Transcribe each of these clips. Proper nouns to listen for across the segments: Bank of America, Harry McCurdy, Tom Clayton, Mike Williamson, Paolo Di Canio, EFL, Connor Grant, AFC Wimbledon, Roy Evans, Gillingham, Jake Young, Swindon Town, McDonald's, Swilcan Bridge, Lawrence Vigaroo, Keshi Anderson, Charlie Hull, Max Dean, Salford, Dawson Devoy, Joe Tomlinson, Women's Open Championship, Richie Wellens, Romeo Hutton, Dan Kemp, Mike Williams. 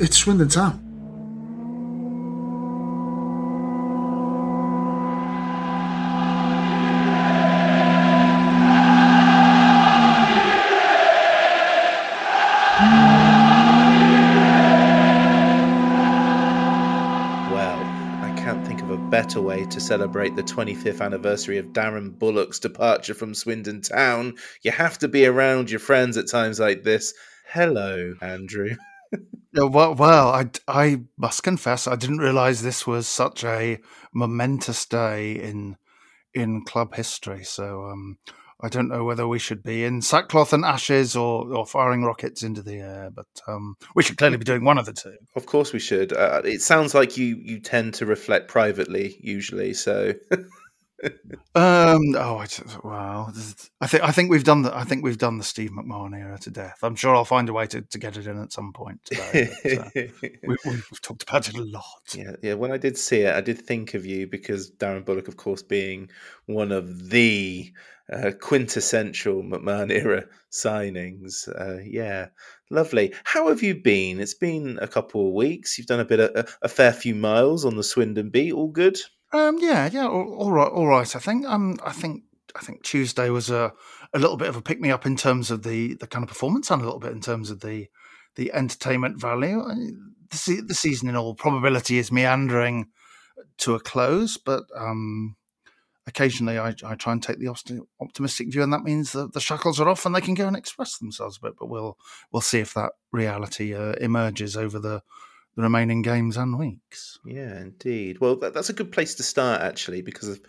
It's Swindon Town. Well, I can't think of a better way to celebrate the 25th anniversary of Darren Bullock's departure from Swindon Town. You have to be around your friends at times like this. Hello, Andrew. Well, I must confess, I didn't realise this was such a momentous day in club history. So I don't know whether we should be in sackcloth and ashes or firing rockets into the air, but we should clearly be doing one of the two. Of course we should. It sounds like you tend to reflect privately usually, so... I think we've done the Steve McMahon era to death. I'm sure I'll find a way to get it in at some point today. We've talked about it a lot. Yeah. When I did see it, I did think of you because Darren Bullock, of course, being one of the quintessential McMahon era signings. Lovely. How have you been? It's been a couple of weeks. You've done a fair few miles on the Swindon beat. All good. All right. I think Tuesday was a little bit of a pick me up in terms of the kind of performance and a little bit in terms of the entertainment value. The season, in all probability, is meandering to a close, but occasionally I try and take the optimistic view, and that means that the shackles are off and they can go and express themselves a bit. But we'll see if that reality emerges over the remaining games and weeks. Yeah, indeed. Well, that's a good place to start, actually, because I've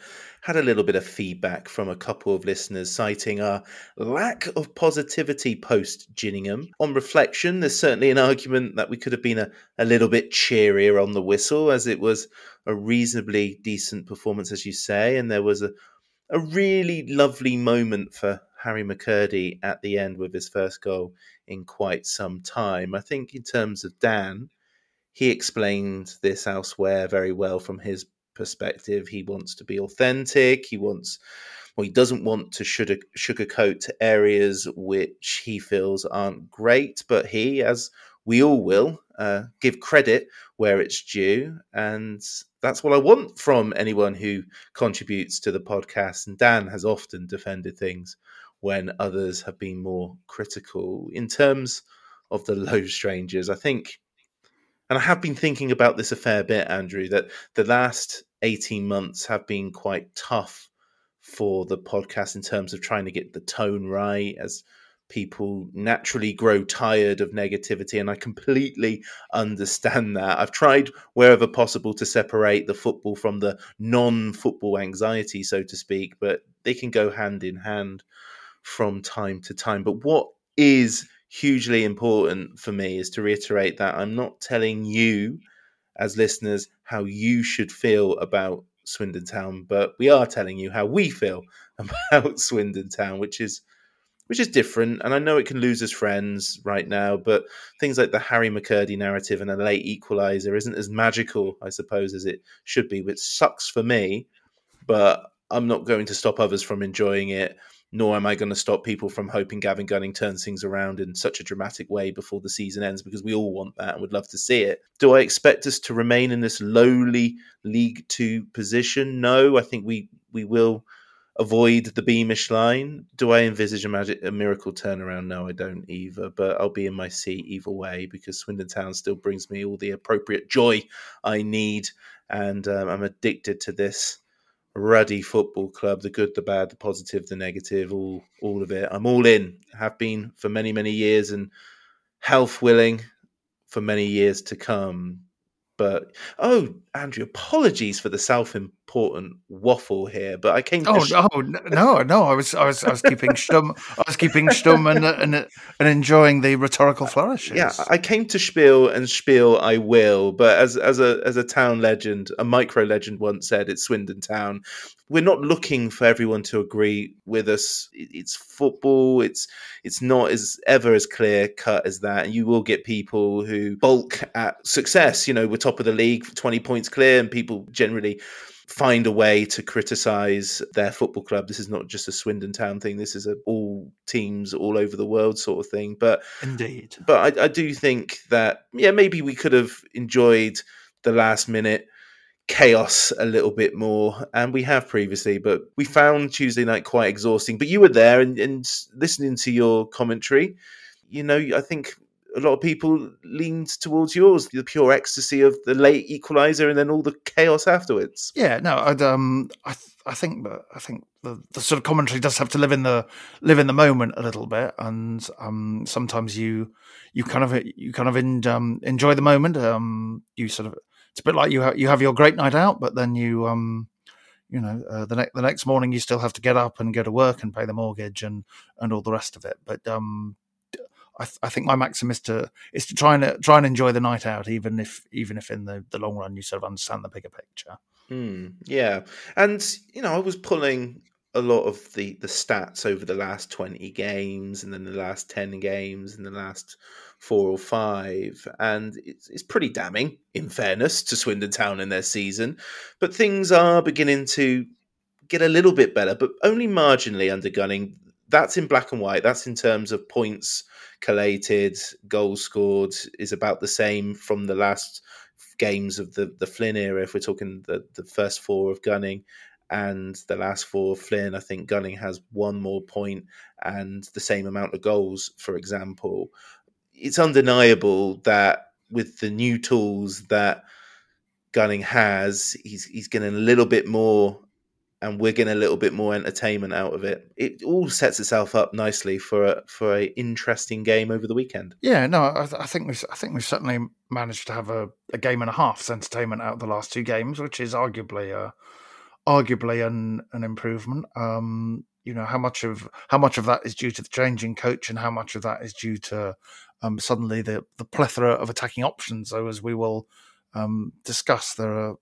had a little bit of feedback from a couple of listeners citing our lack of positivity post-Gillingham. On reflection, there's certainly an argument that we could have been a little bit cheerier on the whistle, as it was a reasonably decent performance, as you say, and there was a really lovely moment for Harry McCurdy at the end with his first goal in quite some time. I think in terms of Dan, he explained this elsewhere very well from his perspective. He wants to be authentic. He doesn't want to sugarcoat areas which he feels aren't great, but he, as we all will, give credit where it's due. And that's what I want from anyone who contributes to the podcast. And Dan has often defended things when others have been more critical. In terms of the Loathed Strangers, I think... And I have been thinking about this a fair bit, Andrew, that the last 18 months have been quite tough for the podcast in terms of trying to get the tone right, as people naturally grow tired of negativity, and I completely understand that. I've tried wherever possible to separate the football from the non-football anxiety, so to speak, but they can go hand in hand from time to time. But what is hugely important for me is to reiterate that I'm not telling you as listeners how you should feel about Swindon Town, but we are telling you how we feel about Swindon Town, which is different. And I know it can lose us friends right now, but things like the Harry McCurdy narrative and a late equaliser isn't as magical, I suppose, as it should be, which sucks for me, but I'm not going to stop others from enjoying it, nor am I going to stop people from hoping Gavin Gunning turns things around in such a dramatic way before the season ends, because we all want that and would love to see it. Do I expect us to remain in this lowly League Two position? No, I think we will avoid the Beamish line. Do I envisage a miracle turnaround? No, I don't either, but I'll be in my seat either way, because Swindon Town still brings me all the appropriate joy I need, and I'm addicted to this ruddy football club. The good, the bad, the positive, the negative, all of it. I'm all in. Have been for many, many years, and health willing for many years to come. But, oh, Andrew, apologies for the self-important waffle here, but I came. No! I was keeping stum. I was keeping stum and enjoying the rhetorical flourishes. Yeah, I came to spiel, and spiel I will. But as a town legend, a micro legend once said, "It's Swindon Town. We're not looking for everyone to agree with us. It's football. It's not as clear cut as that. And you will get people who balk at success. You know, we're top of the league, 20 points clear, and people generally find a way to criticise their football club. This is not just a Swindon Town thing. This is a all teams all over the world sort of thing. But indeed, but I do think that, yeah, maybe we could have enjoyed the last minute chaos a little bit more, and we have previously, but we found Tuesday night quite exhausting. But you were there, and listening to your commentary, you know, I think a lot of people leaned towards yours, the pure ecstasy of the late equaliser and then all the chaos afterwards. Yeah, no, I think the sort of commentary does have to live in the moment a little bit, and sometimes you kind of enjoy the moment. It's a bit like you have your great night out, but then the next morning you still have to get up and go to work and pay the mortgage and all the rest of it. But I think my maxim is to try and enjoy the night out, even if in the long run you sort of understand the bigger picture. Yeah, and you know, I was pulling a lot of the stats over the last 20 games, and then the last 10 games, and the last 4 or 5, and it's pretty damning, in fairness to Swindon Town in their season. But things are beginning to get a little bit better, but only marginally under Gunning. That's in black and white. That's in terms of points collated, goals scored is about the same from the last games of the Flynn era, if we're talking the first 4 of Gunning and the last 4 of Flynn. I think Gunning has 1 more point and the same amount of goals, for example. It's undeniable that with the new tools that Gunning has, he's getting a little bit more, and we're getting a little bit more entertainment out of it. It all sets itself up nicely for a interesting game over the weekend. Yeah, no, I think we've certainly managed to have a game and a half's entertainment out of the last 2 games, which is arguably an improvement. You know, how much of that is due to the change in coach, and how much of that is due to suddenly the plethora of attacking options. So as we will discuss, there are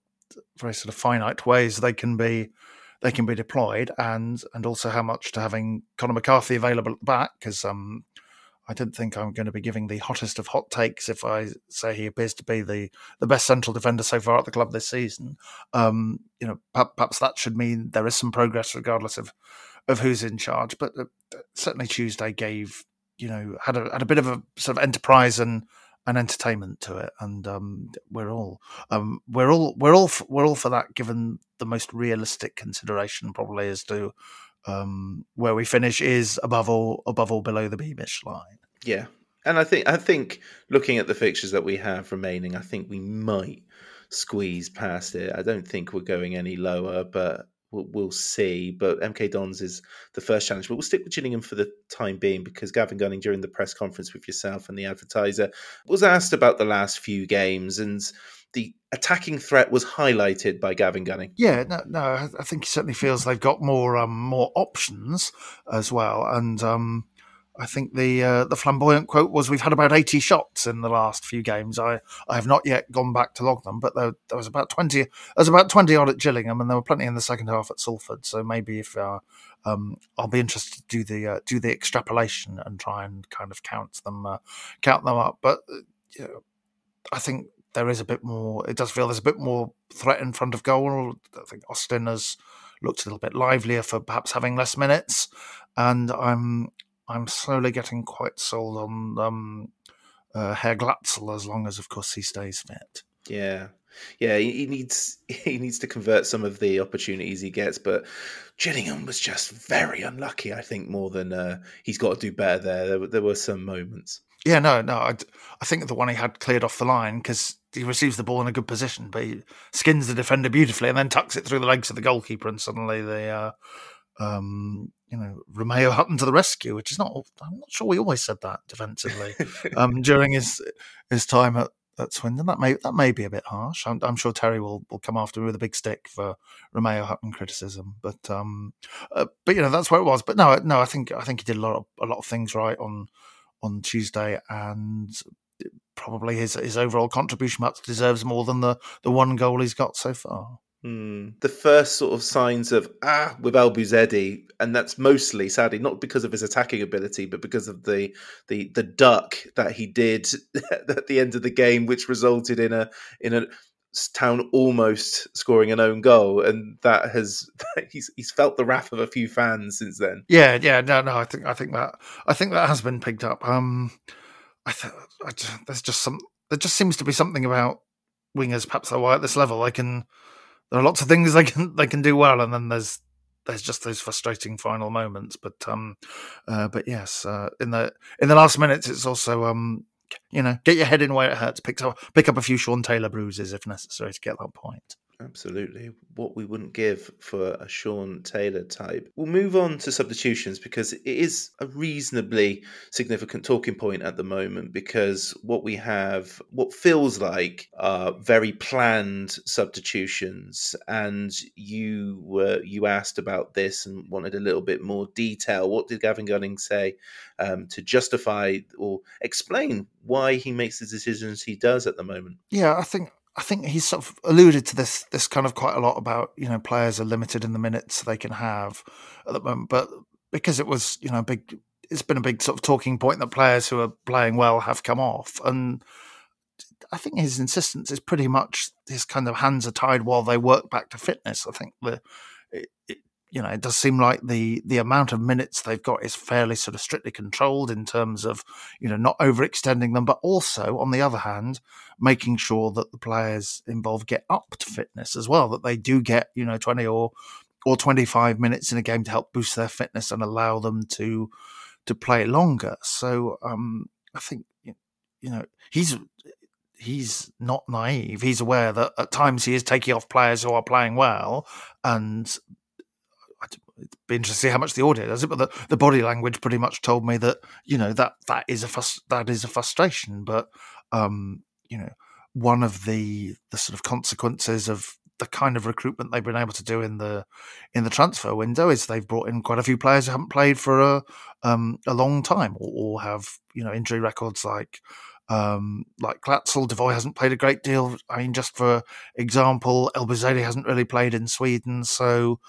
very sort of finite ways they can be deployed, and also how much to having Conor McCarthy available at the back, because I don't think I'm going to be giving the hottest of hot takes if I say he appears to be the best central defender so far at the club this season. You know, perhaps that should mean there is some progress regardless of who's in charge. But certainly Tuesday had a bit of a sort of enterprise and entertainment to it, and we're all for that, given the most realistic consideration probably as to where we finish is above all below the Beamish line. Yeah, and I think looking at the fixtures that we have remaining, I think we might squeeze past it. I don't think we're going any lower, but We'll see, but MK Dons is the first challenge. But we'll stick with Gillingham for the time being, because Gavin Gunning, during the press conference with yourself and the advertiser, was asked about the last few games, and the attacking threat was highlighted by Gavin Gunning. Yeah, no, I think he certainly feels they've got more options as well, and I think the flamboyant quote was, "We've had about 80 shots in the last few games." I have not yet gone back to log them, but there was about 20. There was about 20 odd at Gillingham, and there were plenty in the second half at Salford. So maybe if I'll be interested to do the extrapolation and try and kind of count them up. But I think there is a bit more. It does feel there's a bit more threat in front of goal. I think Austin has looked a little bit livelier for perhaps having less minutes, and I'm slowly getting quite sold on Herr Glatzel, as long as, of course, he stays fit. Yeah, he needs to convert some of the opportunities he gets, but Gillingham was just very unlucky, I think, more than he's got to do better there. There were some moments. Yeah, no, I think the one he had cleared off the line, because he receives the ball in a good position, but he skins the defender beautifully and then tucks it through the legs of the goalkeeper, and suddenly the... Romeo Hutton to the rescue, which is not, I'm not sure we always said that defensively during his time at Swindon. That may be a bit harsh. I'm sure Terry will come after me with a big stick for Romeo Hutton criticism, but that's where it was. But no, I think he did a lot of things right on Tuesday, and probably his overall contribution much deserves more than the one goal he's got so far. The first sort of signs of with El Bouazzati, and that's mostly, sadly, not because of his attacking ability, but because of the duck that he did at the end of the game, which resulted in a Town almost scoring an own goal, and that has he's felt the wrath of a few fans since then. Yeah, no, I think that has been picked up. There just seems to be something about wingers, perhaps why at this level there are lots of things they can do well, and then there's just those frustrating final moments. But yes, in the last minutes, it's also get your head in where it hurts. Pick up a few Shaun Taylor bruises if necessary to get that point. Absolutely. What we wouldn't give for a Shaun Taylor type. We'll move on to substitutions, because it is a reasonably significant talking point at the moment, because what we have, what feels like are very planned substitutions. And you asked about this and wanted a little bit more detail. What did Gavin Gunning say to justify or explain why he makes the decisions he does at the moment? Yeah, I think he's sort of alluded to this kind of quite a lot about, players are limited in the minutes they can have at the moment, but because it was, it's been a big sort of talking point that players who are playing well have come off. And I think his insistence is pretty much his kind of hands are tied while they work back to fitness. I think it does seem like the amount of minutes they've got is fairly sort of strictly controlled in terms of, not overextending them, but also, on the other hand, making sure that the players involved get up to fitness as well, that they do get, 20 or 25 minutes in a game to help boost their fitness and allow them to play longer. So I think, he's not naive. He's aware that at times he is taking off players who are playing well, and it'd be interesting to see how much the audio does it, but the body language pretty much told me that that is a frustration. But one of the sort of consequences of the kind of recruitment they've been able to do in the transfer window is they've brought in quite a few players who haven't played for a long time or have injury records like Glatzel. Devoy hasn't played a great deal. I mean, just for example, El Bouazzati hasn't really played in Sweden, so.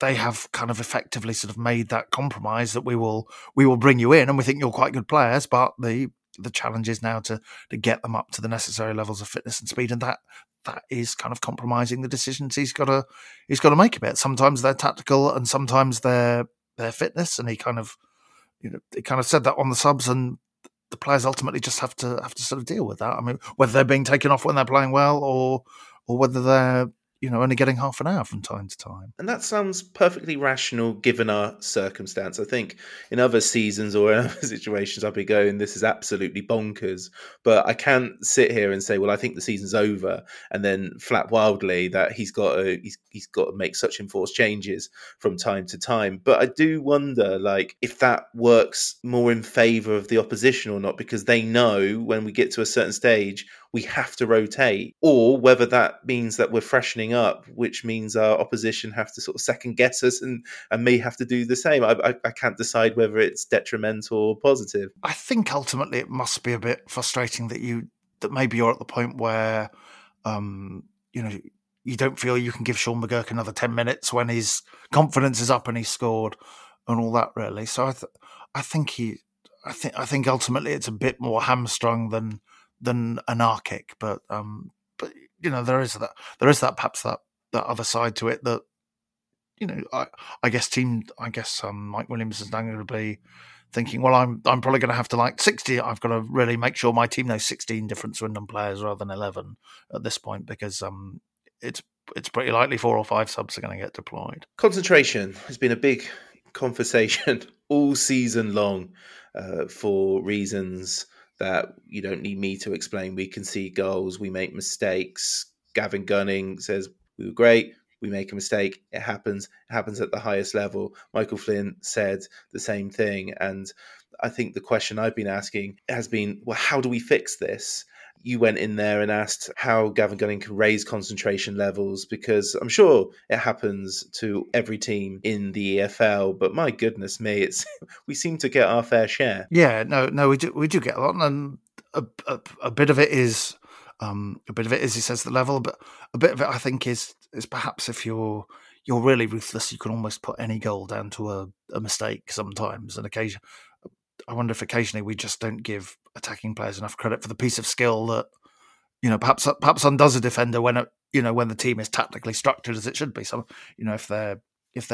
They have kind of effectively sort of made that compromise that we will bring you in, and we think you're quite good players, but the challenge is now to get them up to the necessary levels of fitness and speed, and that is kind of compromising the decisions he's got to make a bit. Sometimes they're tactical, and sometimes they're fitness, and he kind of said that on the subs, and the players ultimately just have to sort of deal with that. I mean, whether they're being taken off when they're playing well, or whether they're you know, only getting half an hour from time to time. And that sounds perfectly rational given our circumstance. I think in other seasons or in other situations, I'll be going, this is absolutely bonkers. But I can't sit here and say, well, I think the season's over, and then flap wildly that he's got to make such enforced changes from time to time. But I do wonder, like, if that works more in favour of the opposition or not, because they know when we get to a certain stage, we have to rotate, or whether that means that we're freshening up, which means our opposition have to sort of second guess us and may have to do the same. I can't decide whether it's detrimental or positive. I think ultimately it must be a bit frustrating that maybe you're at the point where, you don't feel you can give Sean McGurk another 10 minutes when his confidence is up and he's scored and all that, really. So I think ultimately it's a bit more hamstrung than anarchic, but you know, there is that perhaps that other side to it that, you know, I guess Mike Williams is now going to be thinking, well, I'm probably going to have to, like, 60. I've got to really make sure my team knows 16 different Swindon players rather than 11 at this point, because it's pretty likely 4 or 5 subs are going to get deployed. Concentration has been a big conversation all season long, for reasons that you don't need me to explain. We concede goals, we make mistakes. Gavin Gunning says we were great, we make a mistake, it happens at the highest level. Michael Flynn said the same thing, and I think the question I've been asking has been, well, how do we fix this? You went in there and asked how Gavin Gunning can raise concentration levels, because I'm sure it happens to every team in the EFL. But my goodness me, we seem to get our fair share. Yeah, no, we do get a lot, and a bit of it is, he says, the level, but a bit of it I think is perhaps if you're really ruthless, you can almost put any goal down to a mistake sometimes. And I wonder if occasionally we just don't give attacking players enough credit for the piece of skill that, you know, perhaps undoes a defender when the team is tactically structured as it should be. So, you know, if they're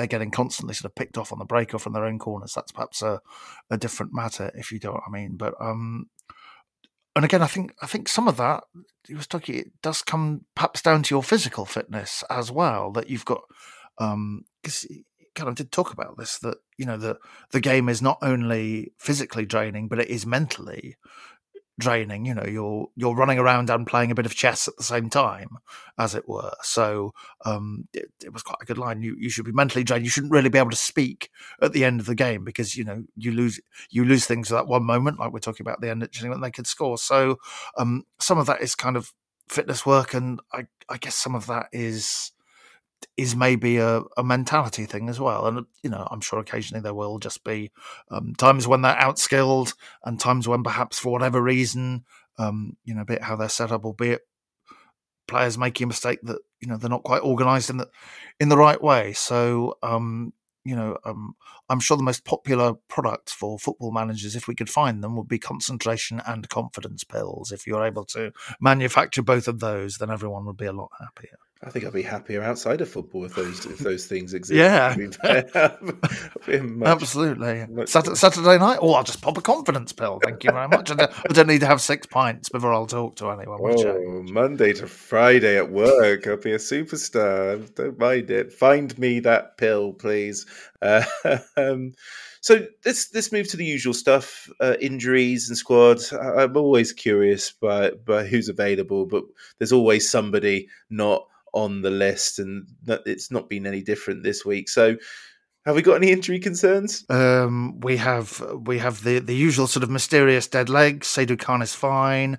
getting constantly sort of picked off on the break or from their own corners, that's perhaps a different matter, if you know what I mean. But and again, I think some of that he was talking, it does come perhaps down to your physical fitness as well, that you've got, because kind of did talk about this, that, you know, the game is not only physically draining, but it is mentally draining. You know, you're running around and playing a bit of chess at the same time, as it were. So it was quite a good line. You should be mentally drained. You shouldn't really be able to speak at the end of the game, because, you know, you lose things at that one moment, like we're talking about the end when they could score. So some of that is kind of fitness work, and I guess some of that is maybe a mentality thing as well. And, you know, I'm sure occasionally there will just be times when they're outskilled and times when perhaps for whatever reason, you know, be it how they're set up or be it players making a mistake that, you know, they're not quite organised in the right way. So, you know, I'm sure the most popular product for football managers, if we could find them, would be concentration and confidence pills. If you're able to manufacture both of those, then everyone would be a lot happier. I think I'd be happier outside of football if those things exist. Yeah, absolutely. Saturday night, I'll just pop a confidence pill. Thank you very much. I don't need to have 6 pints before I'll talk to anyone. Oh, Monday to Friday at work, I'll be a superstar. Don't mind it. Find me that pill, please. So let's move to the usual stuff, injuries and squad. I'm always curious by who's available, but there's always somebody not on the list, and it's not been any different this week. So have we got any injury concerns? We have the usual sort of mysterious dead legs. Saidou Khan is fine.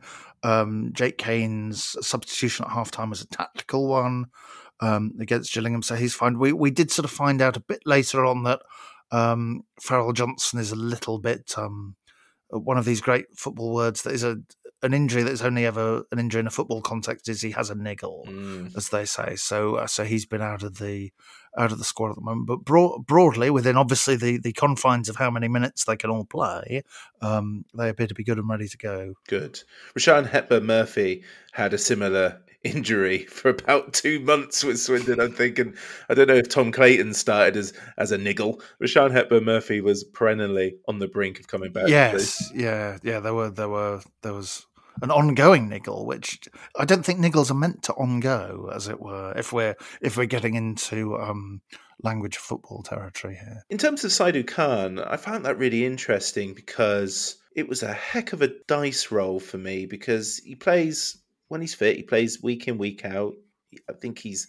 Jake Payne's substitution at halftime was a tactical one against Gillingham, so he's fine. We did sort of find out a bit later on that Farrell Johnson is a little bit one of these great football words that is an injury that is only ever an injury in a football context, is he has a niggle, as they say. So he's been out of the squad at the moment. But broadly, within obviously the confines of how many minutes they can all play, they appear to be good and ready to go. Good. Rashad Hepburn Murphy had a similar injury for about 2 months with Swindon, I'm thinking. I don't know if Tom Clayton started as a niggle. Rashad Hepburn Murphy was perennially on the brink of coming back. Yes, yeah. There was an ongoing niggle, which I don't think niggles are meant to ongo, as it were, if we're getting into language of football territory here. In terms of Saidou Khan, I found that really interesting because it was a heck of a dice roll for me, because he plays when he's fit, he plays week in, week out. I think he's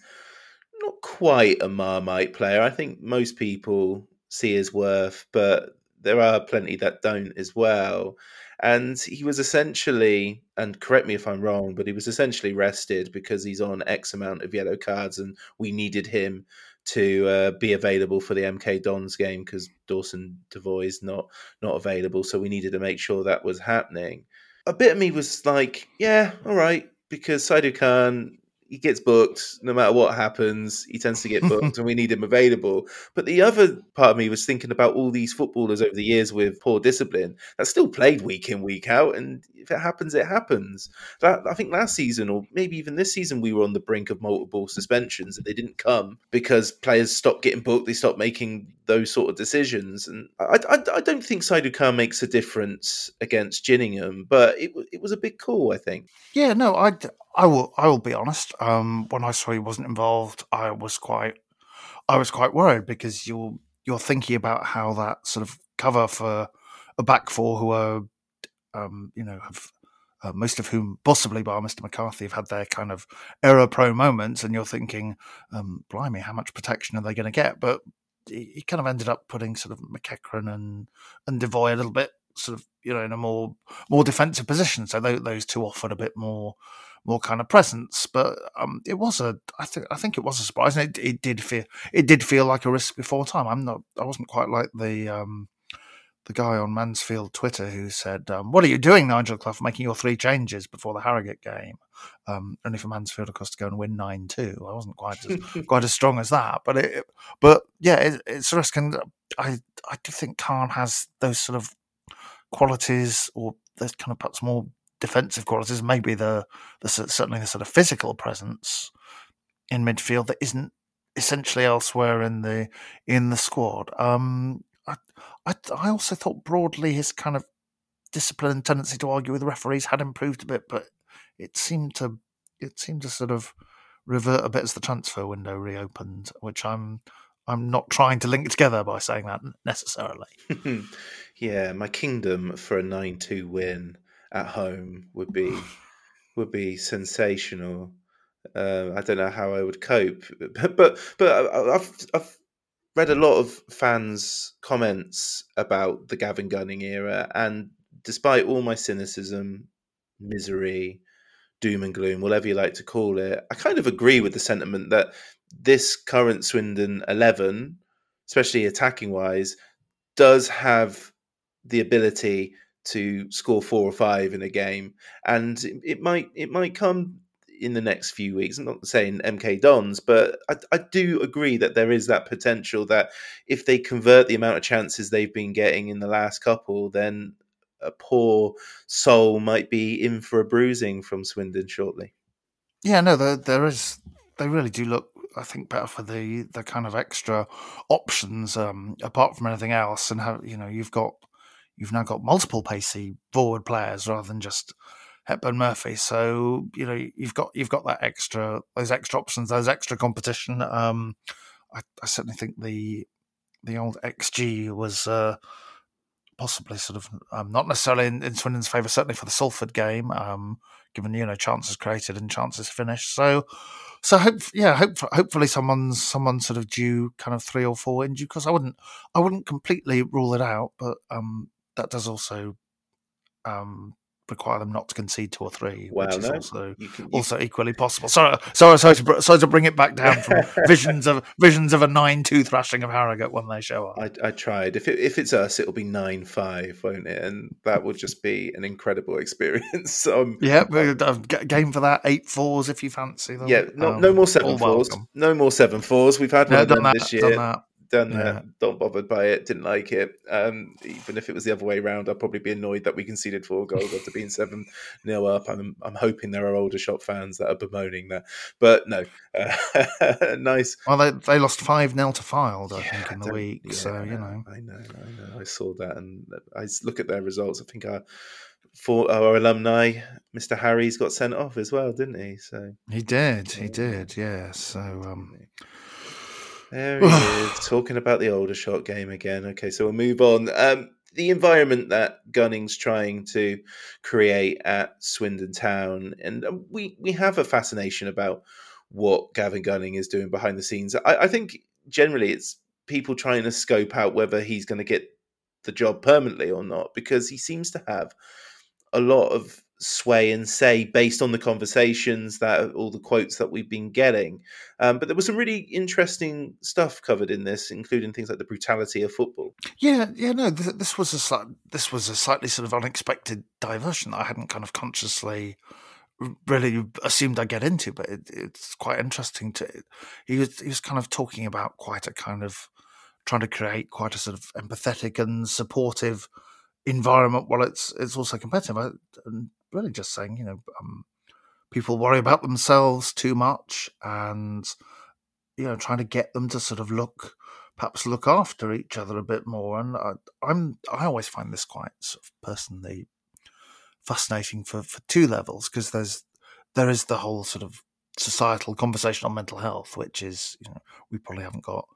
not quite a Marmite player. I think most people see his worth, but there are plenty that don't as well. And he was essentially, and correct me if I'm wrong, but he was essentially rested because he's on X amount of yellow cards and we needed him to be available for the MK Dons game because Dawson Devoy's not available. So we needed to make sure that was happening. A bit of me was like, yeah, all right, because Saidou Khan, he gets booked no matter what happens. He tends to get booked and we need him available. But the other part of me was thinking about all these footballers over the years with poor discipline that still played week in, week out. And if it happens, it happens. I think last season or maybe even this season, we were on the brink of multiple suspensions and they didn't come because players stopped getting booked. They stopped making those sort of decisions. And I don't think Saidou Khan makes a difference against Gillingham, but it was a big call, I think. Yeah, no, I will be honest. When I saw he wasn't involved, I was quite worried because you're thinking about how that sort of cover for a back four who are, most of whom, possibly by Mr. McCarthy, have had their kind of error-prone moments, and you're thinking, blimey, how much protection are they going to get? But he kind of ended up putting sort of McEachran and Devoy a little bit sort of, you know, in a more defensive position. So those two offered a bit more kind of presence, but I think it was a surprise, and it did feel like a risk before time. I wasn't quite like the guy on Mansfield Twitter who said, "What are you doing, Nigel Clough, making your three changes before the Harrogate game?" Only for Mansfield, of course, to go and win 9-2. I wasn't quite as strong as that, but yeah, it's a risk, and I do think Khan has those sort of qualities, or those kind of perhaps more defensive qualities, maybe certainly the sort of physical presence in midfield that isn't essentially elsewhere in the squad. I also thought broadly his kind of discipline and tendency to argue with referees had improved a bit, but it seemed to sort of revert a bit as the transfer window reopened, which I'm not trying to link together by saying that necessarily. Yeah, my kingdom for a 9-2 win at home would be sensational. I don't know how I would cope, but I've read a lot of fans' comments about the Gavin Gunning era, and despite all my cynicism, misery, doom and gloom, whatever you like to call it, I kind of agree with the sentiment that this current Swindon 11, especially attacking wise, does have the ability to score 4 or 5 in a game, and it might come in the next few weeks. I'm not saying MK Dons, but I do agree that there is that potential that if they convert the amount of chances they've been getting in the last couple, then a poor soul might be in for a bruising from Swindon shortly. Yeah, no, there is. They really do look, I think, better for the kind of extra options apart from anything else, and how, you know, you've now got multiple pacey forward players rather than just Hepburn Murphy. So, you know, you've got those extra options, those extra competition. I certainly think the old XG was possibly sort of not necessarily in Swindon's favour, certainly for the Salford game, given, you know, chances created and chances finished. So hopefully someone's sort of due kind of 3 or 4 in due course. I wouldn't completely rule it out, but that does also require them not to concede 2 or 3, also equally possible. Sorry to bring it back down from visions of a 9-2 thrashing of Harrogate when they show up. I tried. If it's us, it'll be 9-5, won't it? And that would just be an incredible experience. Game for that. 8-4s if you fancy them. Yeah, no more 7-4s. No more 7-4s. We've had one done this year. Done that. Don't bothered by it. Didn't like it. Even if it was the other way around, I'd probably be annoyed that we conceded 4 goals after being 7-0 up. I'm hoping there are Aldershot fans that are bemoaning that, but no, nice. Well, they lost 5-0 to Fylde, I think, in the week. Yeah, so you know, I saw that, and I look at their results. I think I for our alumni, Mr. Harry's got sent off as well, didn't he? So he did, yeah. So there he is, talking about the Aldershot game again. Okay, so we'll move on. The environment that Gunning's trying to create at Swindon Town, and we have a fascination about what Gavin Gunning is doing behind the scenes. I think generally it's people trying to scope out whether he's going to get the job permanently or not, because he seems to have a lot of sway and say based on the conversations, that all the quotes that we've been getting. But there was some really interesting stuff covered in this, including things like the brutality of football. Yeah, no, this was a slightly sort of unexpected diversion that I hadn't kind of consciously really assumed I'd get into, but it's quite interesting to. He was kind of talking about quite a kind of trying to create quite a sort of empathetic and supportive environment while it's also competitive. And really just saying, you know, people worry about themselves too much, and, you know, trying to get them to sort of perhaps look after each other a bit more. And I always find this quite sort of personally fascinating for two levels, because there is the whole sort of societal conversation on mental health, which is, you know, we probably haven't got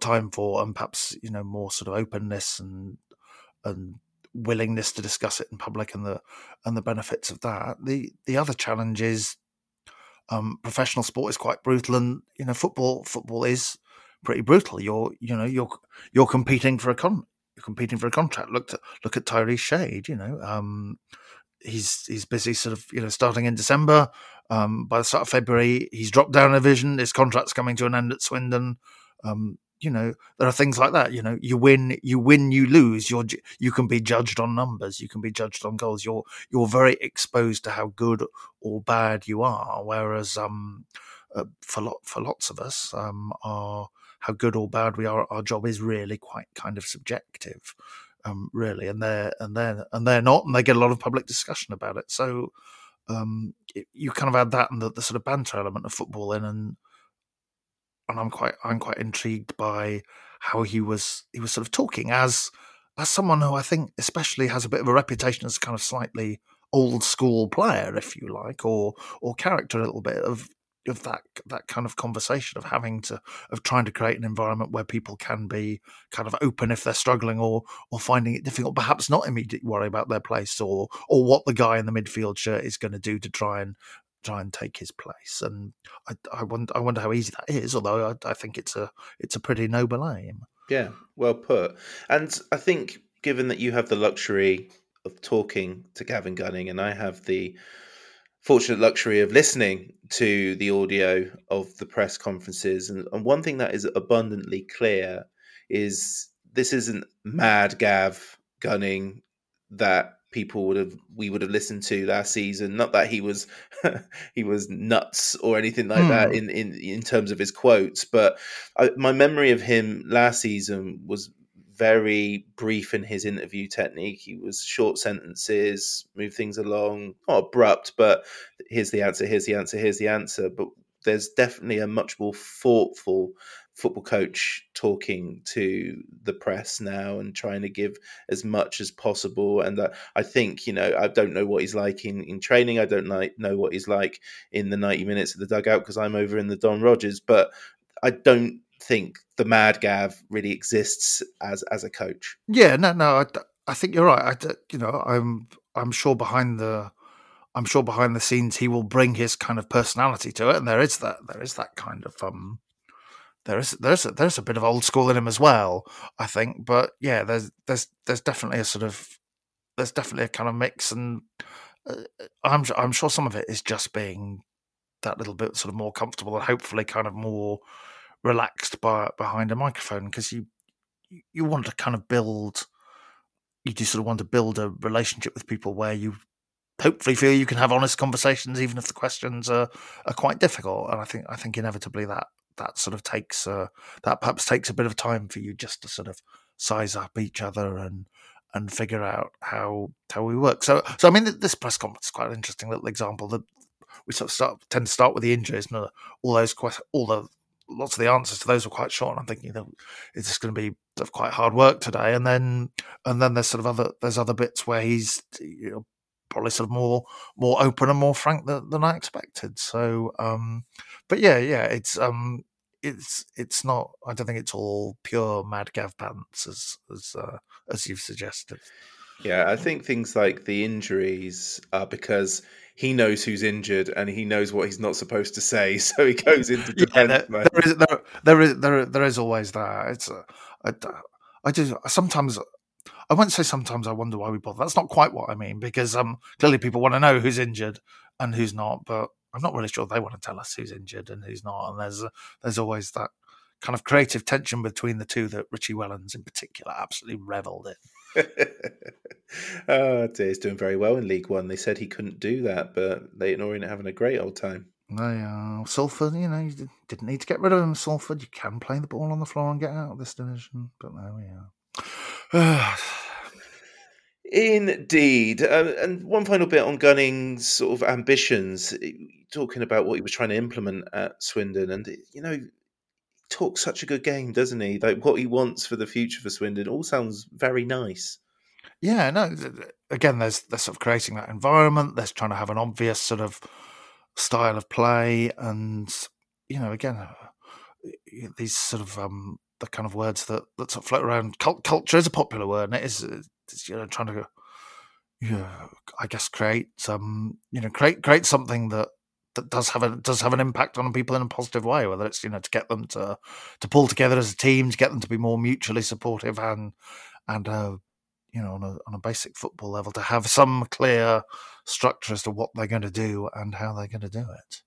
time for, and perhaps, you know, more sort of openness and willingness to discuss it in public, and the benefits of that. The other challenge is professional sport is quite brutal, and, you know, football is pretty brutal. You're competing for a contract. Look at Tyrese Shade. You know, he's busy sort of, you know, starting in December. By the start of February, he's dropped down a division. His contract's coming to an end at Swindon. You know, there are things like that. You know, you win, you lose. You can be judged on numbers. You can be judged on goals. You're very exposed to how good or bad you are. Whereas for lots of us, are how good or bad we are at our job is really quite kind of subjective, really. And they're not, and they get a lot of public discussion about it. So you kind of add that and the sort of banter element of football in. And I'm quite intrigued by how he was sort of talking as someone who I think especially has a bit of a reputation as kind of slightly old school player, if you like, or character a little bit of that kind of conversation of trying to create an environment where people can be kind of open if they're struggling or finding it difficult, perhaps not immediately worry about their place or what the guy in the midfield shirt is going to do to try and take his place. And I wonder how easy that is, although I think it's a pretty noble aim. Yeah, well put. And I think given that you have the luxury of talking to Gavin Gunning and I have the fortunate luxury of listening to the audio of the press conferences, and one thing that is abundantly clear is this isn't mad Gav Gunning that people we would have listened to last season. Not that he was he was nuts or anything like that in terms of his quotes, but my memory of him last season was very brief in his interview technique. He was short sentences, move things along, not abrupt, but here's the answer. But there's definitely a much more thoughtful football coach talking to the press now and trying to give as much as possible. And I think, you know, I don't know what he's like in training. I don't know what he's like in the 90 minutes of the dugout because I'm over in the Don Rogers, but I don't think the Mad Gav really exists as a coach. Yeah, no, I think you're right. I'm sure behind the scenes he will bring his kind of personality to it, and there is that kind of there's a bit of old school in him as well, I think. But yeah, there's definitely a sort of a kind of mix, and I'm sure some of it is just being that little bit sort of more comfortable and hopefully kind of more relaxed behind a microphone, because you want to kind of build a relationship with people where you hopefully feel you can have honest conversations, even if the questions are quite difficult. And I think inevitably that sort of takes a bit of time for you just to sort of size up each other and figure out how we work. So I mean, this press conference is quite an interesting little example that we sort of tend to start with the injuries, and lots of the answers to those were quite short. And I'm thinking, you know, it's just going to be sort of quite hard work today. And then there's other bits where he's, you know, probably sort of more open and more frank than I expected. So, but yeah, it's not. I don't think it's all pure mad Gav pants as you've suggested. Yeah, I think things like the injuries are because he knows who's injured and he knows what he's not supposed to say, so he goes into defense. Yeah, there is always that. It's I won't say sometimes I wonder why we bother. That's not quite what I mean, because clearly people want to know who's injured and who's not, but I'm not really sure they want to tell us who's injured and who's not. And there's always that kind of creative tension between the two that Richie Wellens in particular absolutely revelled in. Oh dear, he's doing very well in League One. They said he couldn't do that, but they ignore him, having a great old time. Salford, you didn't need to get rid of him. Salford, you can play the ball on the floor and get out of this division, but there we are. Indeed. And one final bit on Gunning's sort of ambitions, talking about what he was trying to implement at Swindon, and talks such a good game, doesn't he? Like what he wants for the future for Swindon all sounds very nice. Yeah, no. Again, they're sort of creating that environment. They're trying to have an obvious sort of style of play, and again, these sort of the kind of words that sort of float around. Culture is a popular word, and it is trying to I guess create create something that does have an impact on people in a positive way, whether it's to get them to pull together as a team, to get them to be more mutually supportive, and on a basic football level, to have some clear structure as to what they're going to do and how they're going to do it.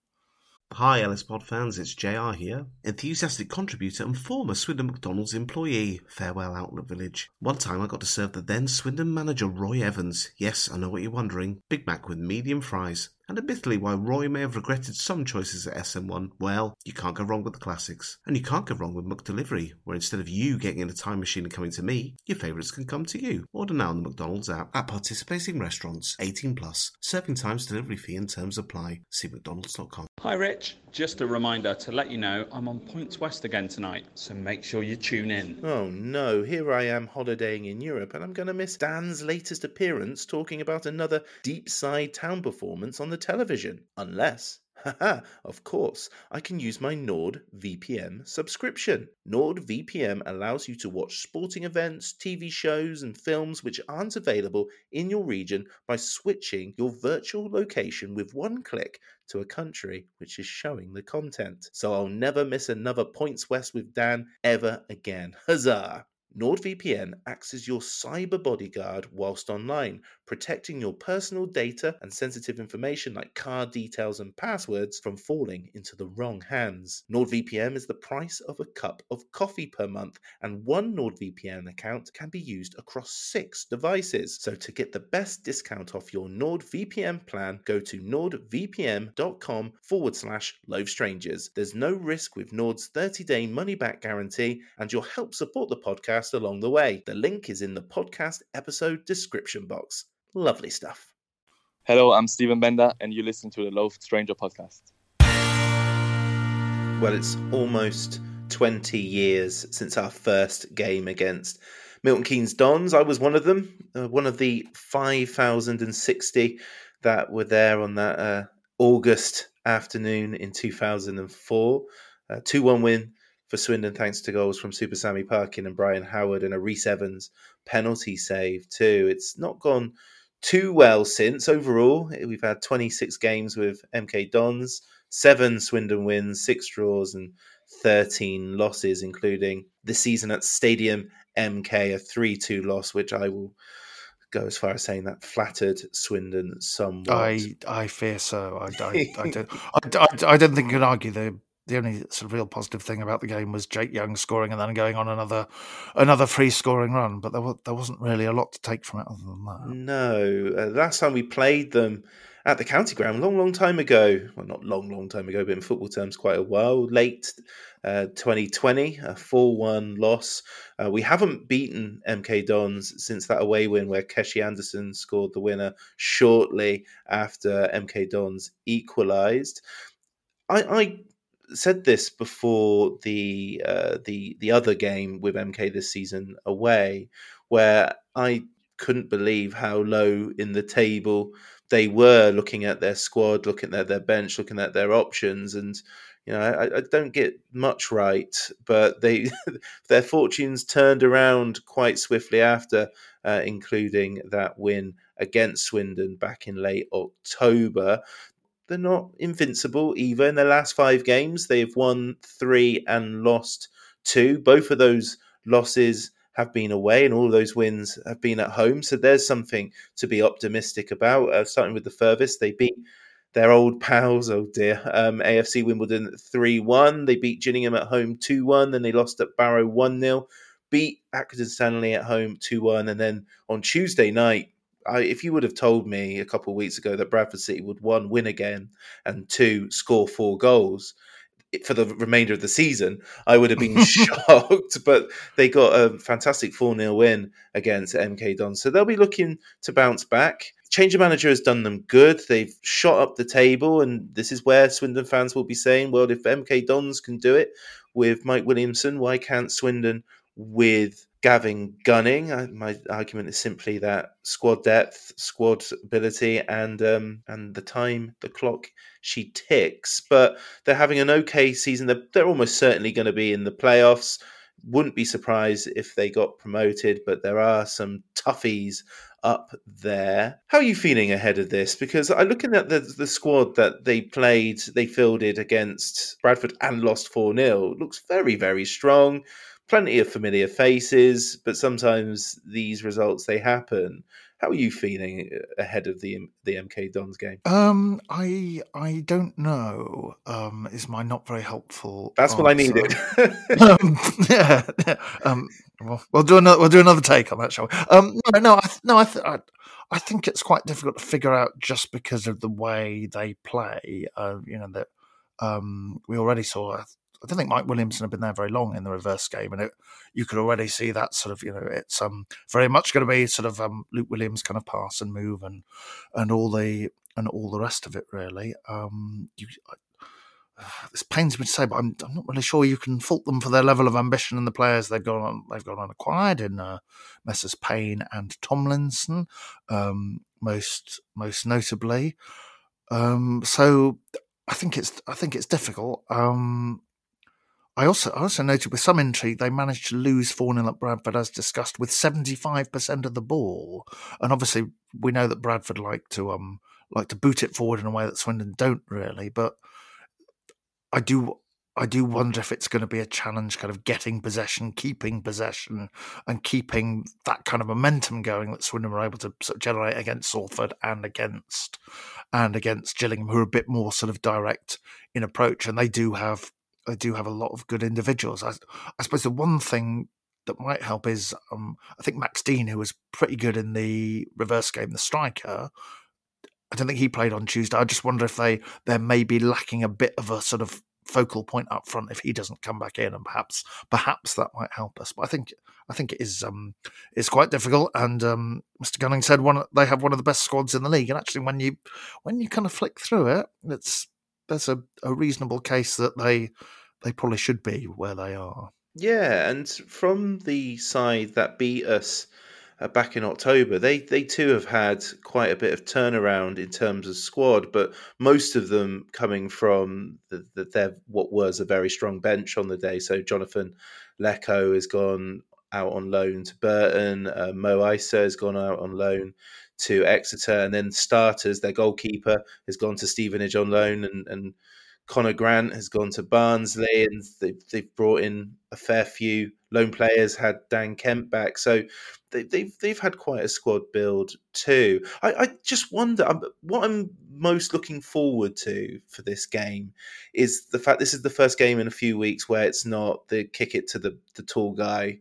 Hi, LS Pod fans, it's JR here, enthusiastic contributor and former Swindon McDonald's employee. Farewell, Outlet Village. One time I got to serve the then Swindon manager Roy Evans. Yes, I know what you're wondering. Big Mac with medium fries. And admittedly, while Roy may have regretted some choices at SM1, well, you can't go wrong with the classics. And you can't go wrong with McDelivery, where instead of you getting in a time machine and coming to me, your favourites can come to you. Order now on the McDonald's app at participating restaurants, 18+. Serving times, delivery fee and terms apply. See mcdonalds.com. Hi, Rich. Just a reminder to let you know I'm on Points West again tonight, so make sure you tune in. Oh no, here I am holidaying in Europe and I'm going to miss Dan's latest appearance talking about another deep side town performance on the television. Unless, of course, I can use my NordVPN subscription. NordVPN allows you to watch sporting events, TV shows and films which aren't available in your region by switching your virtual location with one click to a country which is showing the content. So I'll never miss another Points West with Dan ever again. Huzzah! NordVPN acts as your cyber bodyguard whilst online, protecting your personal data and sensitive information like card details and passwords from falling into the wrong hands. NordVPN is the price of a cup of coffee per month, and one NordVPN account can be used across 6 devices. So to get the best discount off your NordVPN plan, go to nordvpn.com/Loathed Strangers. There's no risk with Nord's 30-day money-back guarantee, and you'll help support the podcast along the way. The link is in the podcast episode description box. Lovely stuff. Hello, I'm Stephen Bender, and you're listening to the Loathed Stranger podcast. Well, it's almost 20 years since our first game against Milton Keynes Dons. I was one of them, one of the 5,060 that were there on that August afternoon in 2004. 2-1 win for Swindon, thanks to goals from Super Sammy Parkin and Brian Howard and a Reece Evans penalty save too. It's not gone too well since. Overall, we've had 26 games with MK Dons, 7 Swindon wins, 6 draws and 13 losses, including this season at Stadium MK, a 3-2 loss, which I will go as far as saying that flattered Swindon somewhat. I fear so. I don't think you can argue the only sort of real positive thing about the game was Jake Young scoring and then going on another free scoring run, but there wasn't really a lot to take from it other than that. No, last time we played them at the county ground, long time ago. Well, not long time ago, but in football terms, quite a while. Late 2020, a 4-1 loss. We haven't beaten MK Dons since that away win where Keshi Anderson scored the winner shortly after MK Dons equalised. I said this before the other game with MK this season away, where I couldn't believe how low in the table they were looking at their squad, looking at their bench, looking at their options. And, you know, I don't get much right, but they their fortunes turned around quite swiftly after, including that win against Swindon back in late October. They're not invincible either. In their last 5 games, they've won 3 and lost 2. Both of those losses have been away and all of those wins have been at home. So there's something to be optimistic about. Starting with the furthest, they beat their old pals, AFC Wimbledon 3-1. They beat Gillingham at home 2-1. Then they lost at Barrow 1-0. Beat Accrington Stanley at home 2-1. And then on Tuesday night, if you would have told me a couple of weeks ago that Bradford City would, 1, win again and 2, score 4 goals for the remainder of the season, I would have been shocked. But they got a fantastic 4-0 win against MK Dons. So they'll be looking to bounce back. Change of manager has done them good. They've shot up the table, and this is where Swindon fans will be saying, well, if MK Dons can do it with Mike Williamson, why can't Swindon with Gavin Gunning? My argument is simply that squad depth, squad ability, and the time the clock she ticks. But they're having an okay season. They're almost certainly going to be in the playoffs. Wouldn't be surprised if they got promoted, but there are some toughies up there. How are you feeling ahead of this? Because I'm looking at the squad that they played, they fielded against Bradford and lost 4-0. It looks very, very strong. Plenty of familiar faces, but sometimes these results, they happen. How are you feeling ahead of the MK Dons game? I don't know. Is my not very helpful? That's answer. What I needed. We'll do another take on that, shall we? I think it's quite difficult to figure out just because of the way they play. We already saw. I don't think Mike Williamson had been there very long in the reverse game, and you could already see that sort of, it's very much going to be sort of Luke Williams kind of pass and move and all the rest of it, really. This pains me to say, but I'm not really sure you can fault them for their level of ambition and the players they've gone on acquired in Messrs Payne and Tomlinson, most notably. So I think it's difficult. I also noted with some intrigue they managed to lose 4-0 at Bradford, as discussed, with 75% of the ball. And obviously we know that Bradford like to boot it forward in a way that Swindon don't really. But I do wonder if it's going to be a challenge, kind of getting possession, keeping possession, and keeping that kind of momentum going that Swindon were able to sort of generate against Salford and against Gillingham, who are a bit more sort of direct in approach, and they do have a lot of good individuals. I suppose the one thing that might help is I think Max Dean, who was pretty good in the reverse game, the striker, I don't think he played on Tuesday. I just wonder if they're maybe lacking a bit of a sort of focal point up front if he doesn't come back in, and perhaps that might help us. But I think it is it's quite difficult. And Mr. Gunning said they have one of the best squads in the league. And actually, when you kind of flick through it, there's a reasonable case that they probably should be where they are. Yeah, and from the side that beat us back in October, they too have had quite a bit of turnaround in terms of squad, but most of them coming from what was a very strong bench on the day. So Jonathan Lecco has gone out on loan to Burton, Mo Issa has gone out on loan to Exeter, and then starters, their goalkeeper has gone to Stevenage on loan, and Connor Grant has gone to Barnsley, and they've brought in a fair few loan players, had Dan Kemp back. So they've had quite a squad build too. I just wonder, what I'm most looking forward to for this game is the fact this is the first game in a few weeks where it's not the kick it to the tall guy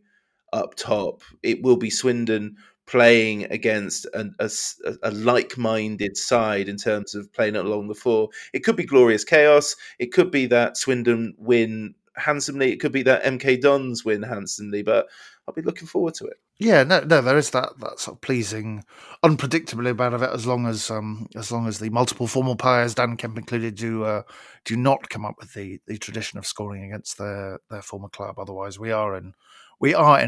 up top. It will be Swindon playing against a like-minded side in terms of playing along the floor. It could be glorious chaos. It could be that Swindon win handsomely. It could be that MK Dons win handsomely, but I'll be looking forward to it. Yeah, no, there is that sort of pleasing unpredictability about it, as long as the multiple formal players, Dan Kemp included, do not come up with the tradition of scoring against their former club. Otherwise, we are in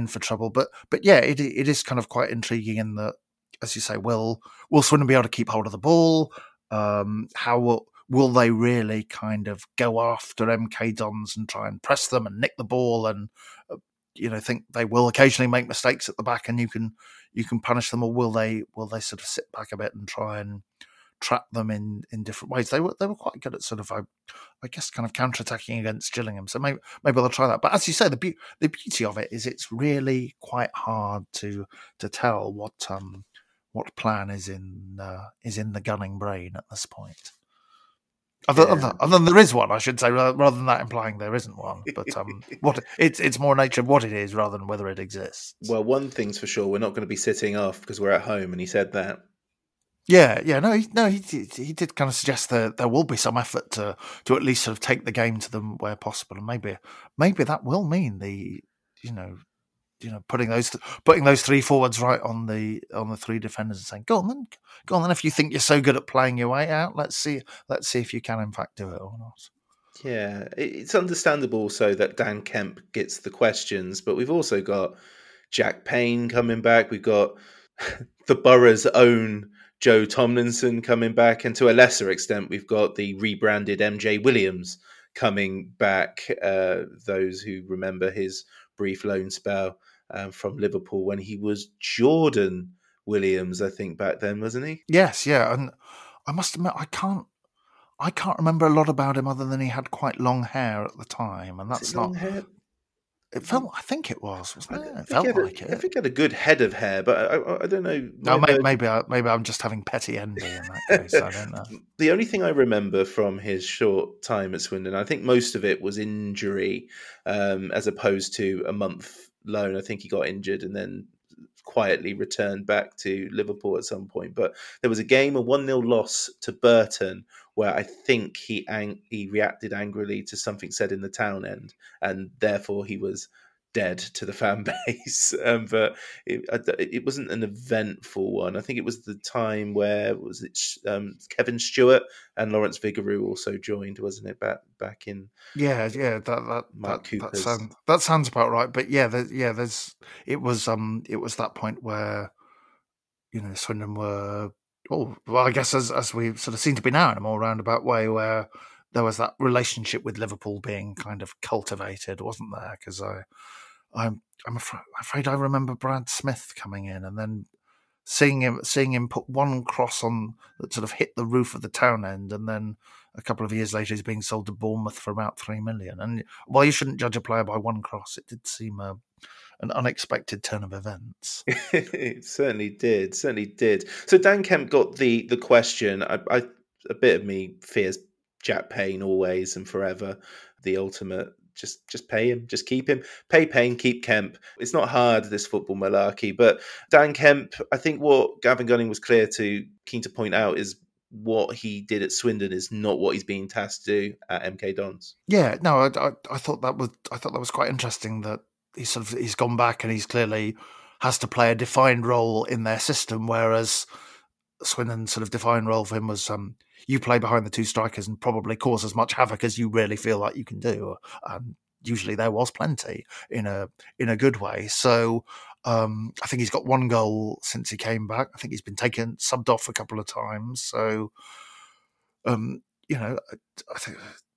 for trouble. But yeah, it is kind of quite intriguing in that as you say, will Swindon be able to keep hold of the ball? How will they really kind of go after MK Dons and try and press them and nick the ball? And think they will occasionally make mistakes at the back, and you can punish them, or will they sort of sit back a bit and try and trap them in different ways? They were quite good at sort of, I guess, kind of counter-attacking against Gillingham. So maybe they'll try that. But as you say, the beauty of it is it's really quite hard to tell what plan is in the Gunning brain at this point. Other than there is one, I should say, rather than that implying there isn't one. But it's more nature of what it is rather than whether it exists. Well, one thing's for sure, we're not going to be sitting off because we're at home, and he said that. Yeah, he did kind of suggest that there will be some effort to at least sort of take the game to them where possible, and maybe that will mean putting those three forwards right on the three defenders and saying, go on then, if you think you're so good at playing your way out, let's see if you can in fact do it or not. Yeah, it's understandable also that Dan Kemp gets the questions, but we've also got Jack Payne coming back, we've got the Borough's own Joe Tomlinson coming back, and to a lesser extent, we've got the rebranded MJ Williams coming back. Those who remember his brief loan spell from Liverpool when he was Jordan Williams, I think, back then, wasn't he? Yes, yeah, and I must admit, I can't remember a lot about him other than he had quite long hair at the time, and that's not. It felt, I think it was, wasn't it? It felt like it. I think he had a good head of hair, but I don't know. No, maybe I'm just having petty envy in that case. I don't know. The only thing I remember from his short time at Swindon, I think most of it was injury, as opposed to a month loan. I think he got injured and then quietly returned back to Liverpool at some point. But there was a game, a 1-0 loss to Burton, where I think he reacted angrily to something said in the town end, and therefore he was dead to the fan base. But it wasn't an eventful one. I think it was the time where Kevin Stewart and Lawrence Vigaroo also joined, wasn't it? Back in that sounds about right. But it was that point where Swindon were. Oh, well, I guess as we sort of seem to be now in a more roundabout way, where there was that relationship with Liverpool being kind of cultivated, wasn't there? Because I'm afraid I remember Brad Smith coming in and then seeing him put one cross on that sort of hit the roof of the town end, and then a couple of years later he's being sold to Bournemouth for about $3 million. And while you shouldn't judge a player by one cross, it did seem an unexpected turn of events. It certainly did. So Dan Kemp got the question. I a bit of me fears Jack Payne always and forever, the ultimate. Just pay him, just keep him. Pay Payne, keep Kemp. It's not hard, this football malarkey. But Dan Kemp, I think what Gavin Gunning was keen to point out is what he did at Swindon is not what he's being tasked to do at MK Dons. Yeah, no, I thought that was quite interesting that he's gone back and he's clearly has to play a defined role in their system, whereas Swindon's sort of defined role for him was you play behind the two strikers and probably cause as much havoc as you really feel like you can do. And usually there was plenty in a good way. So I think he's got one goal since he came back. I think he's been subbed off a couple of times. So I think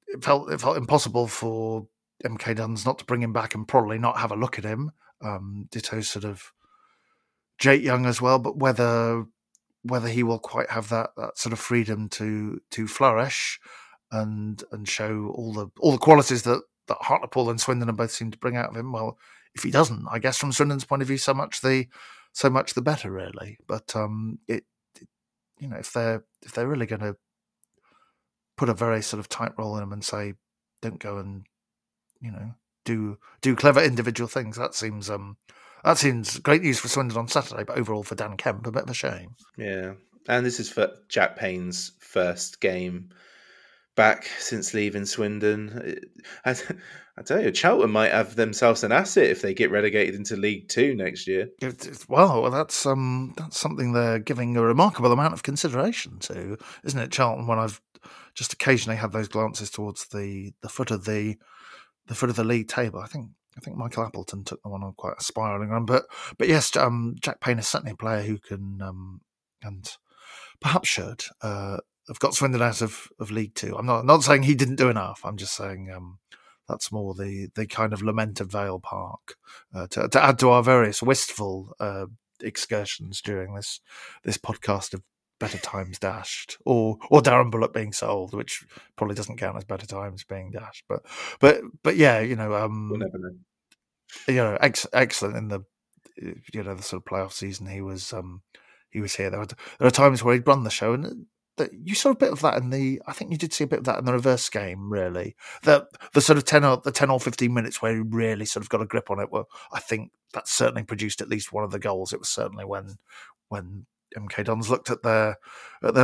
it felt impossible for MK Dons not to bring him back and probably not have a look at him. Ditto sort of Jake Young as well, but whether he will quite have that sort of freedom to flourish and show all the qualities that Hartlepool and Swindon both seem to bring out of him. Well, if he doesn't, I guess from Swindon's point of view, so much the better, really. But if they're really going to put a very sort of tight role in him and say don't go and do clever individual things. That seems great news for Swindon on Saturday, but overall for Dan Kemp, a bit of a shame. Yeah, and this is for Jack Payne's first game back since leaving Swindon. I tell you, Charlton might have themselves an asset if they get relegated into League Two next year. Well, that's something they're giving a remarkable amount of consideration to, isn't it, Charlton? When I've just occasionally had those glances towards the foot of the league table, I think I think Michael Appleton took the one on quite a spiralling run. But yes, Jack Payne is certainly a player who can, and perhaps should, have got Swindon out of League Two. I'm not saying he didn't do enough. I'm just saying that's more the kind of lament of Vale Park to add to our various wistful excursions during this podcast of better times dashed, or Darren Bullock being sold, which probably doesn't count as better times being dashed. But yeah, you know, we'll never know. You know, excellent in the, you know, the sort of playoff season he was here. There were times where he'd run the show, and you saw a bit of that in the. I think you did see a bit of that in the reverse game. Really, the sort of 10 or 15 minutes where he really sort of got a grip on it. Well, I think that certainly produced at least one of the goals. It was certainly when MK Dons looked at their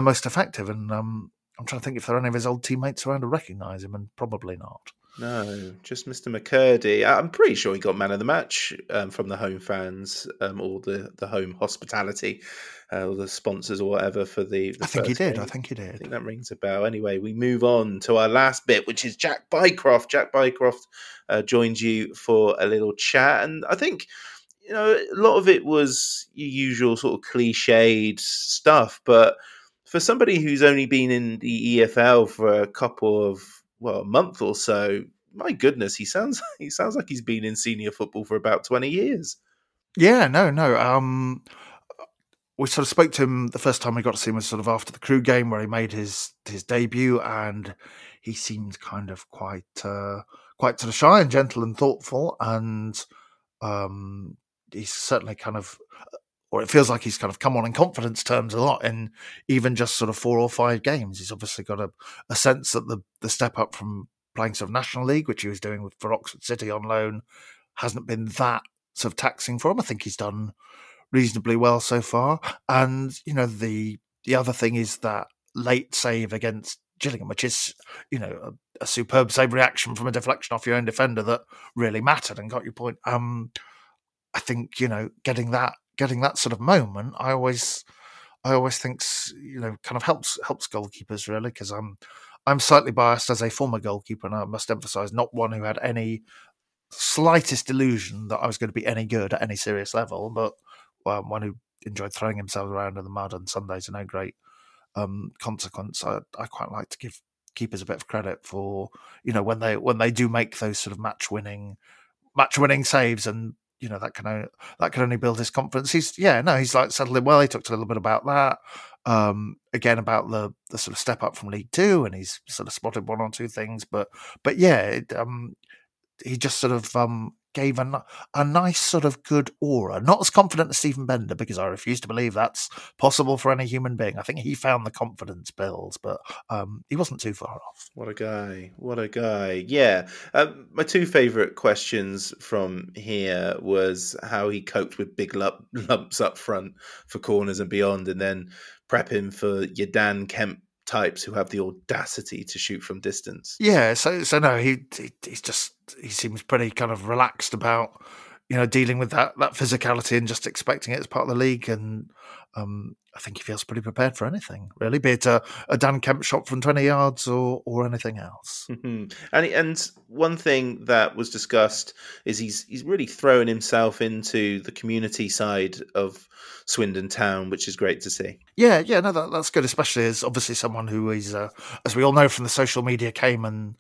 most effective, and I'm trying to think if there are any of his old teammates around who recognise him, and probably not. No, just Mr. McCurdy. I'm pretty sure he got man of the match from the home fans, or the home hospitality, or the sponsors or whatever for the I think he did. Game. I think that rings a bell. Anyway, we move on to our last bit, which is Jack Bycroft. Jack Bycroft joined you for a little chat, and I think, you know, a lot of it was your usual sort of cliched stuff, but for somebody who's only been in the EFL for a month or so, my goodness, he sounds like he's been in senior football for about 20 years. Yeah, no. We sort of spoke to him the first time we got to see him was sort of after the Crew game where he made his debut, and he seemed kind of quite sort of shy and gentle and thoughtful, and he's certainly kind of, or it feels like he's kind of come on in confidence terms a lot in even just sort of 4 or 5 games. He's obviously got a sense that the step up from playing sort of National League, which he was doing for Oxford City on loan, hasn't been that sort of taxing for him. I think he's done reasonably well so far. And, you know, the other thing is that late save against Gillingham, which is, you know, a superb save reaction from a deflection off your own defender that really mattered and got your point. I think, you know, getting that sort of moment, I always think, you know, kind of helps goalkeepers really, because I'm slightly biased as a former goalkeeper, and I must emphasise, not one who had any slightest illusion that I was going to be any good at any serious level, but one who enjoyed throwing himself around in the mud on Sundays to no great consequence. I quite like to give keepers a bit of credit for, you know, when they do make those sort of match winning saves, and you know, that can only build his confidence. He's like settled in well. He talked a little bit about that. Again, about the sort of step up from League Two, and he's sort of spotted one or two things. But yeah, he just sort of gave a nice sort of good aura. Not as confident as Stephen Bender, because I refuse to believe that's possible for any human being. I think he found the confidence build, but he wasn't too far off. What a guy. Yeah. My two favourite questions from here was how he coped with big lumps up front for corners and beyond, and then prepping for your Dan Kemp types who have the audacity to shoot from distance. Yeah, so no, he seems pretty kind of relaxed about, you know, dealing with that physicality and just expecting it as part of the league, and I think he feels pretty prepared for anything really, be it a Dan Kemp shot from 20 yards or anything else. Mm-hmm. And one thing that was discussed is he's really thrown himself into the community side of Swindon Town, which is great to see. Yeah, no, that's good, especially as obviously someone who is, as we all know from the social media, came and,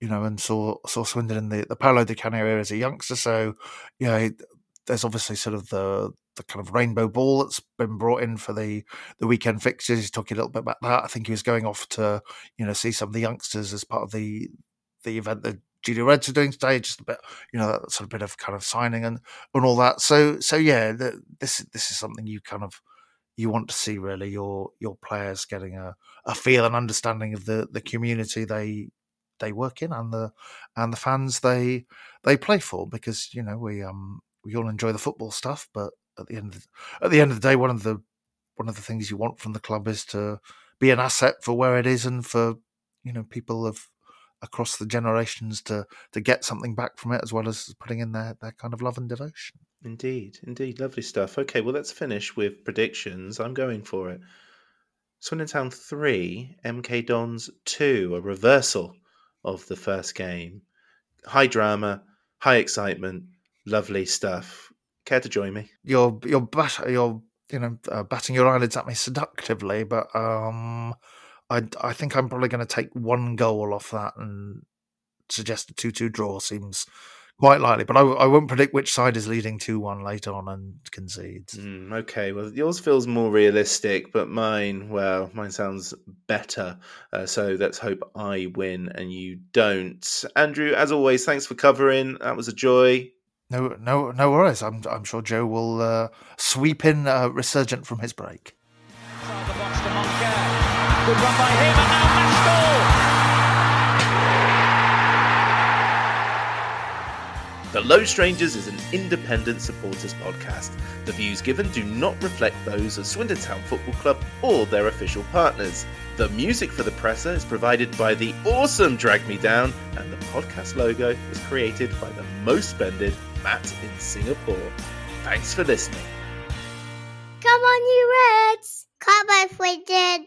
you know, and saw Swindon in the Paolo Di Canio era as a youngster. So, you know, there's obviously sort of the kind of rainbow ball that's been brought in for the weekend fixtures. He's talking a little bit about that. I think he was going off to, you know, see some of the youngsters as part of the event that Junior Reds are doing today, just a bit, you know, that sort of bit of kind of signing and all that. So yeah, this is something you kind of, you want to see really, your players getting a feel and understanding of the community they work in and the fans they play for, because, you know, we all enjoy the football stuff, but at the end of the day, one of the things you want from the club is to be an asset for where it is, and for, you know, people of across the generations to get something back from it, as well as putting in their kind of love and devotion. Indeed. Lovely stuff. Okay, well, let's finish with predictions. I'm going for it. Swindon Town 3, MK Dons 2, a reversal of the first game. High drama, high excitement, lovely stuff. Care to join me? You're batting your eyelids at me seductively, but I think I'm probably going to take one goal off that and suggest a 2-2 draw seems quite likely. But I won't predict which side is leading 2-1 late on and concedes. Okay, well, yours feels more realistic, but mine sounds better. So let's hope I win and you don't. Andrew, as always, thanks for covering. That was a joy. No worries. I'm sure Joe will sweep in resurgent from his break. Good run by him, and now match goal. The Loathed Strangers is an independent supporters podcast. The views given do not reflect those of Swindon Town Football Club or their official partners. The music for the presser is provided by the awesome Drag Me Down, and the podcast logo was created by the most spended Matt in Singapore. Thanks for listening. Come on, you Reds! Come on, Swindon!